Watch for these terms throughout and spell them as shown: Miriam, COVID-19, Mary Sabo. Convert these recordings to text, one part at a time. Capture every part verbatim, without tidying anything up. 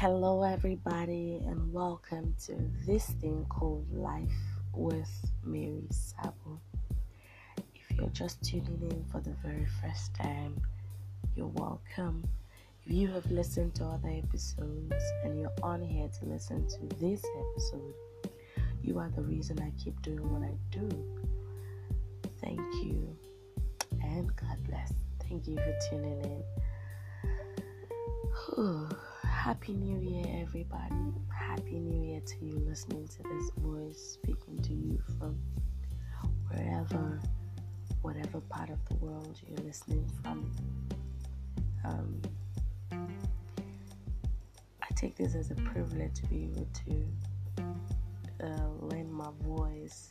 Hello everybody, and welcome to this thing called Life with Mary Sabo. If you're just tuning in for the very first time, you're welcome. If you have listened to other episodes and you're on here to listen to this episode, you are the reason I keep doing what I do. Thank you, and God bless. Thank you for tuning in. Whew. Happy New Year, everybody. Happy New Year to you listening to this voice, speaking to you from wherever, whatever part of the world you're listening from. Um, I take this as a privilege to be able to uh, lend my voice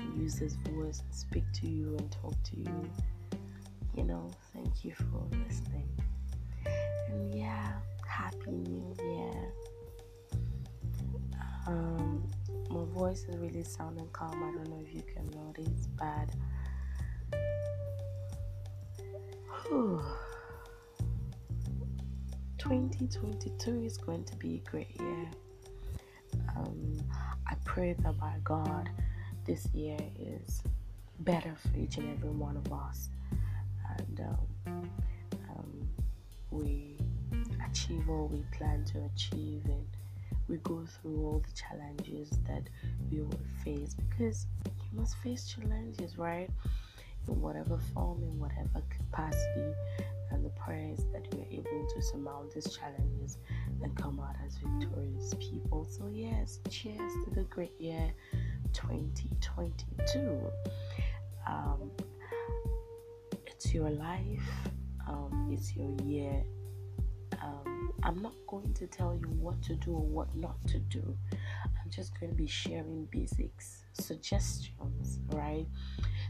and use this voice and speak to you and talk to you. You know, thank you for listening. And yeah. Happy New Year. Um, my voice is really sounding calm. I don't know if you can notice, but twenty twenty-two is going to be a great year. Um, I pray that by God, this year is better for each and every one of us, and um, um, we. achieve all we plan to achieve, and we go through all the challenges that we will face, because you must face challenges, right? In whatever form, in whatever capacity, and the prayers that we're able to surmount these challenges and come out as victorious people. So yes, cheers to the great year twenty twenty-two. Um, it's your life, um, it's your year. Um, I'm not going to tell you what to do or what not to do. I'm just going to be sharing basics, suggestions, right?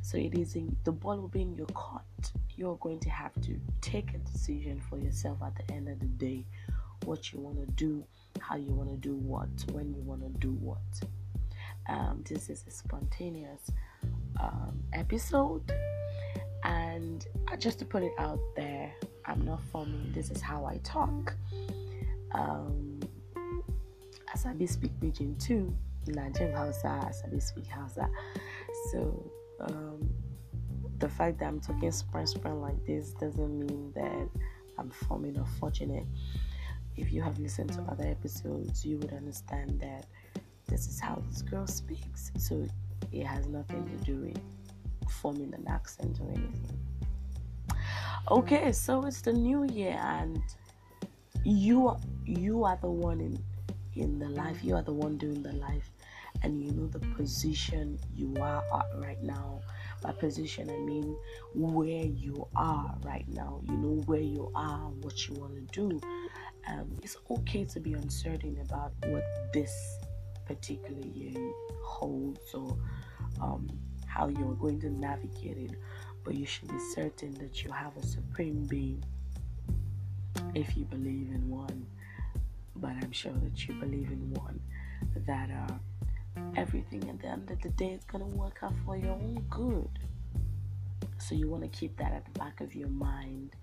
So it is in, the ball will be in your court. You're going to have to take a decision for yourself at the end of the day, what you want to do, how you want to do what, when you want to do what. Um, this is a spontaneous um, episode, and just to put it out there, I'm not forming. This is how I talk. Um, as I be speak Pidgin too, Najem Hausa, as I be speak Hausa. So um, the fact that I'm talking sprint sprint like this doesn't mean that I'm forming or fortunate. If you have listened to other episodes, you would understand that this is how this girl speaks. So it has nothing to do with forming an accent or anything. Okay, so it's the new year, and you are, you are the one in, in the life. You are the one doing the life, and you know the position you are at right now. By position, I mean where you are right now. You know where you are, what you want to do. Um, it's okay to be uncertain about what this particular year holds, or um, how you're going to navigate it. But you should be certain that you have a supreme being, if you believe in one. But I'm sure that you believe in one. That uh, everything at the end of the day is going to work out for your own good. So you want to keep that at the back of your mind,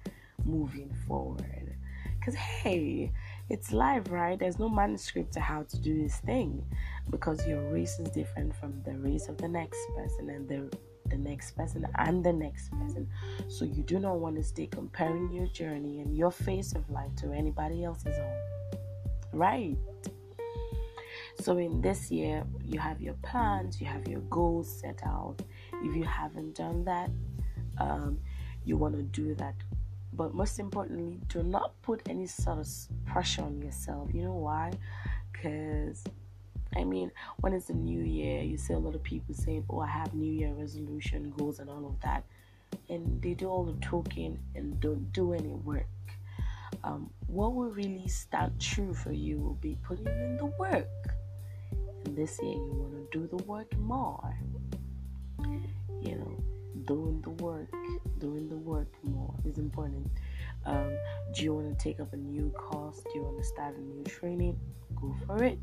moving forward. Because hey, it's live, right? There's no manuscript to how to do this thing, because your race is different from the race of the next person, and the the next person and the next person. So you do not want to stay comparing your journey and your phase of life to anybody else's own, right? So in this year, you have your plans, you have your goals set out. If you haven't done that, um, you want to do that. But most importantly, do not put any sort of pressure on yourself. You know why? Because I mean, when it's a new year, you see a lot of people saying, oh, I have New Year resolution goals and all of that. And they do all the talking and don't do any work. Um, what will really stand true for you will be putting in the work. And this year, you want to do the work more. You know, doing the work, doing the work more is important. Um, do you want to take up a new course? Do you want to start a new training? Go for it.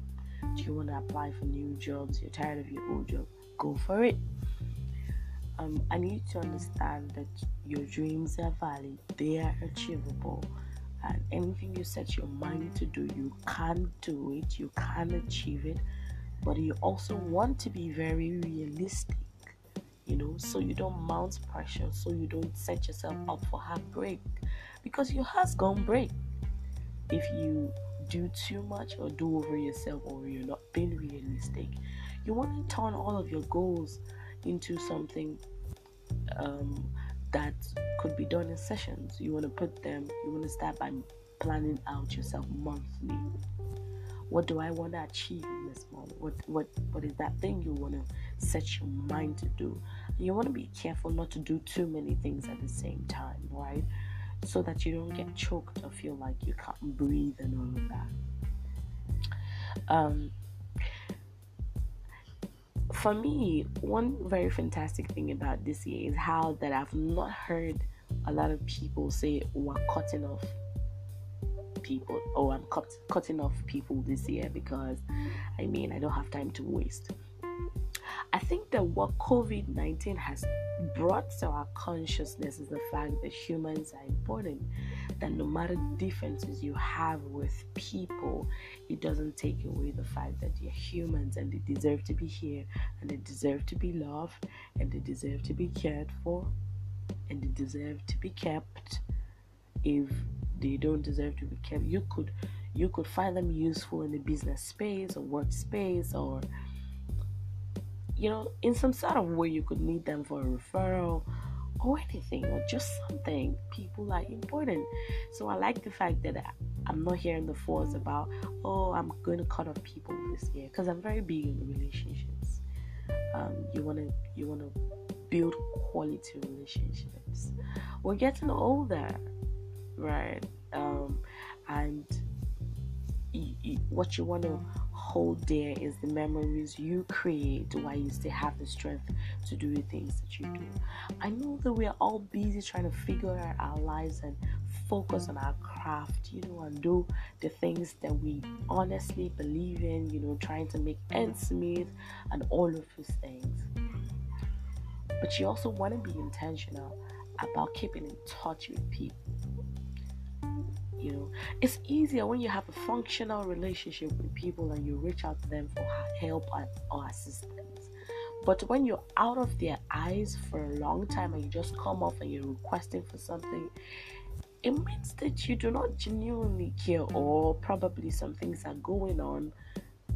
Do you want to apply for new jobs? You're tired of your old job? Go for it. Um, I need to understand that your dreams are valid. They are achievable. and anything you set your mind to do, you can do it, you can achieve it. But you also want to be very realistic, you know, so you don't mount pressure, so you don't set yourself up for heartbreak, because your heart's gonna break if you do too much or do over yourself, or you're not being realistic. You want to turn all of your goals into something um, that could be done in sessions. You want to put them, you want to start by planning out yourself monthly. What do I want to achieve in this month? What what what is that thing you want to set your mind to do? You want to be careful not to do too many things at the same time, right? So that you don't get choked or feel like you can't breathe and all of that. Um, for me, one very fantastic thing about this year is how that I've not heard a lot of people say, "Oh, I'm cutting off people," or "I'm cut, cutting off people this year because, I mean, I don't have time to waste." I think that what covid nineteen has brought to our consciousness is the fact that humans are important, that no matter the differences you have with people, it doesn't take away the fact that you're humans and they deserve to be here, and they deserve to be loved, and they deserve to be cared for, and they deserve to be kept. If they don't deserve to be kept, you could you could find them useful in the business space or workspace, or, you know, in some sort of way you could need them for a referral or anything, or just something. People are important. So I like the fact that I'm not hearing the force about, "Oh, I'm going to cut off people this year," because I'm very big in relationships. Um, you want to you want to build quality relationships. We're getting older, right? Um, and y- y- what you want to hold dear is the memories you create while you still have the strength to do the things that you do. I know that we're all busy trying to figure out our lives and focus on our craft, you know, and do the things that we honestly believe in, you know, trying to make ends meet and all of those things. But you also want to be intentional about keeping in touch with people. You know, it's easier when you have a functional relationship with people and you reach out to them for help or assistance. But when you're out of their eyes for a long time and you just come off and you're requesting for something, it means that you do not genuinely care, or probably some things are going on.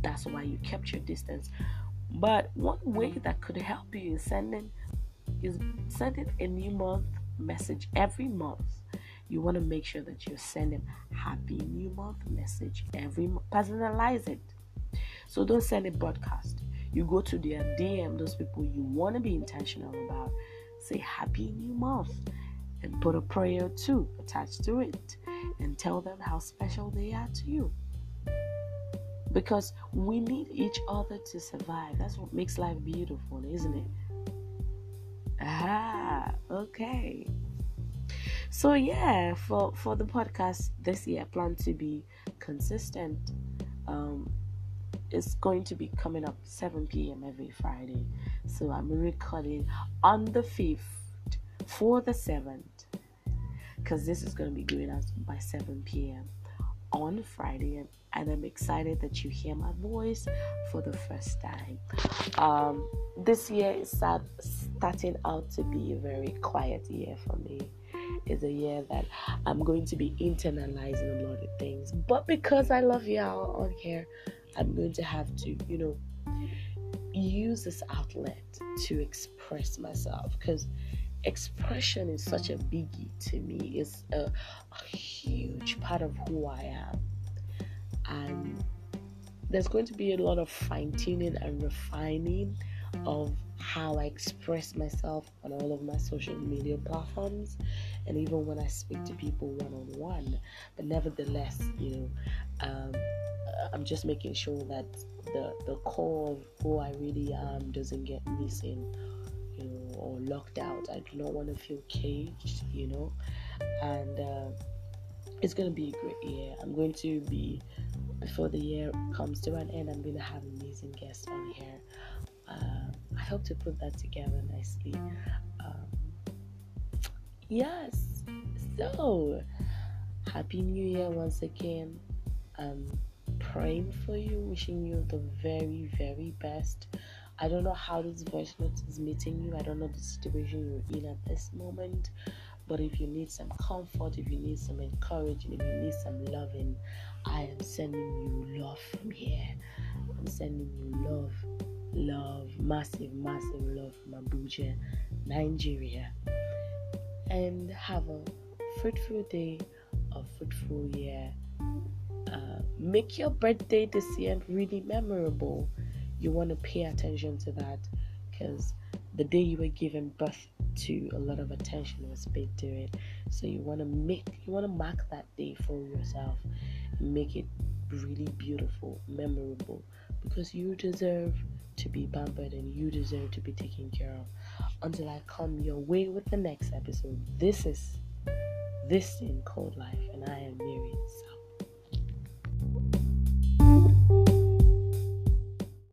That's why you kept your distance. But one way that could help you is sending is sending a new month message every month. You want to make sure that you're sending happy new month message every month. Personalize it. So don't send a broadcast. You go to their D M, those people you want to be intentional about. Say happy new month and put a prayer too attached to it, and tell them how special they are to you. Because we need each other to survive. That's what makes life beautiful, isn't it? Ah, okay. So yeah, for, for the podcast this year, I plan to be consistent. Um, it's going to be coming up seven p.m. every Friday. So I'm recording on the fifth for the seventh, because this is going to be going out by seven p.m. on Friday. And, and I'm excited that you hear my voice for the first time. Um, this year is start, starting out to be a very quiet year for me. Is a year that I'm going to be internalizing a lot of things, but because I love y'all on here, I'm going to have to, you know, use this outlet to express myself, because expression is such a biggie to me. It's a, a huge part of who I am, and there's going to be a lot of fine-tuning and refining of how I express myself on all of my social media platforms, and even when I speak to people one-on-one. But nevertheless, you know, um, I'm just making sure that the the core of who I really am doesn't get missing, you know, or locked out. I do not want to feel caged, you know. And uh, it's going to be a great year. I'm going to be, before the year comes to an end, I'm going to have amazing guests on here. Uh, I hope to put that together nicely. Um, yes. So, Happy New Year once again. I'm praying for you, wishing you the very, very best. I don't know how this voice note is meeting you. I don't know the situation you're in at this moment. But if you need some comfort, if you need some encouragement, if you need some loving, I am sending you love from here. I'm sending you love, love, massive, massive love from Abuja, Nigeria. And have a fruitful day, a fruitful year. Uh, make your birthday this year really memorable. You want to pay attention to that, because the day you were given birth to, a lot of attention was paid to it. So you want to make, you want to mark that day for yourself. Make it really beautiful, memorable, because you deserve to be pampered and you deserve to be taken care of. Until I come your way with the next episode, this is this thing called life, and I am Miriam.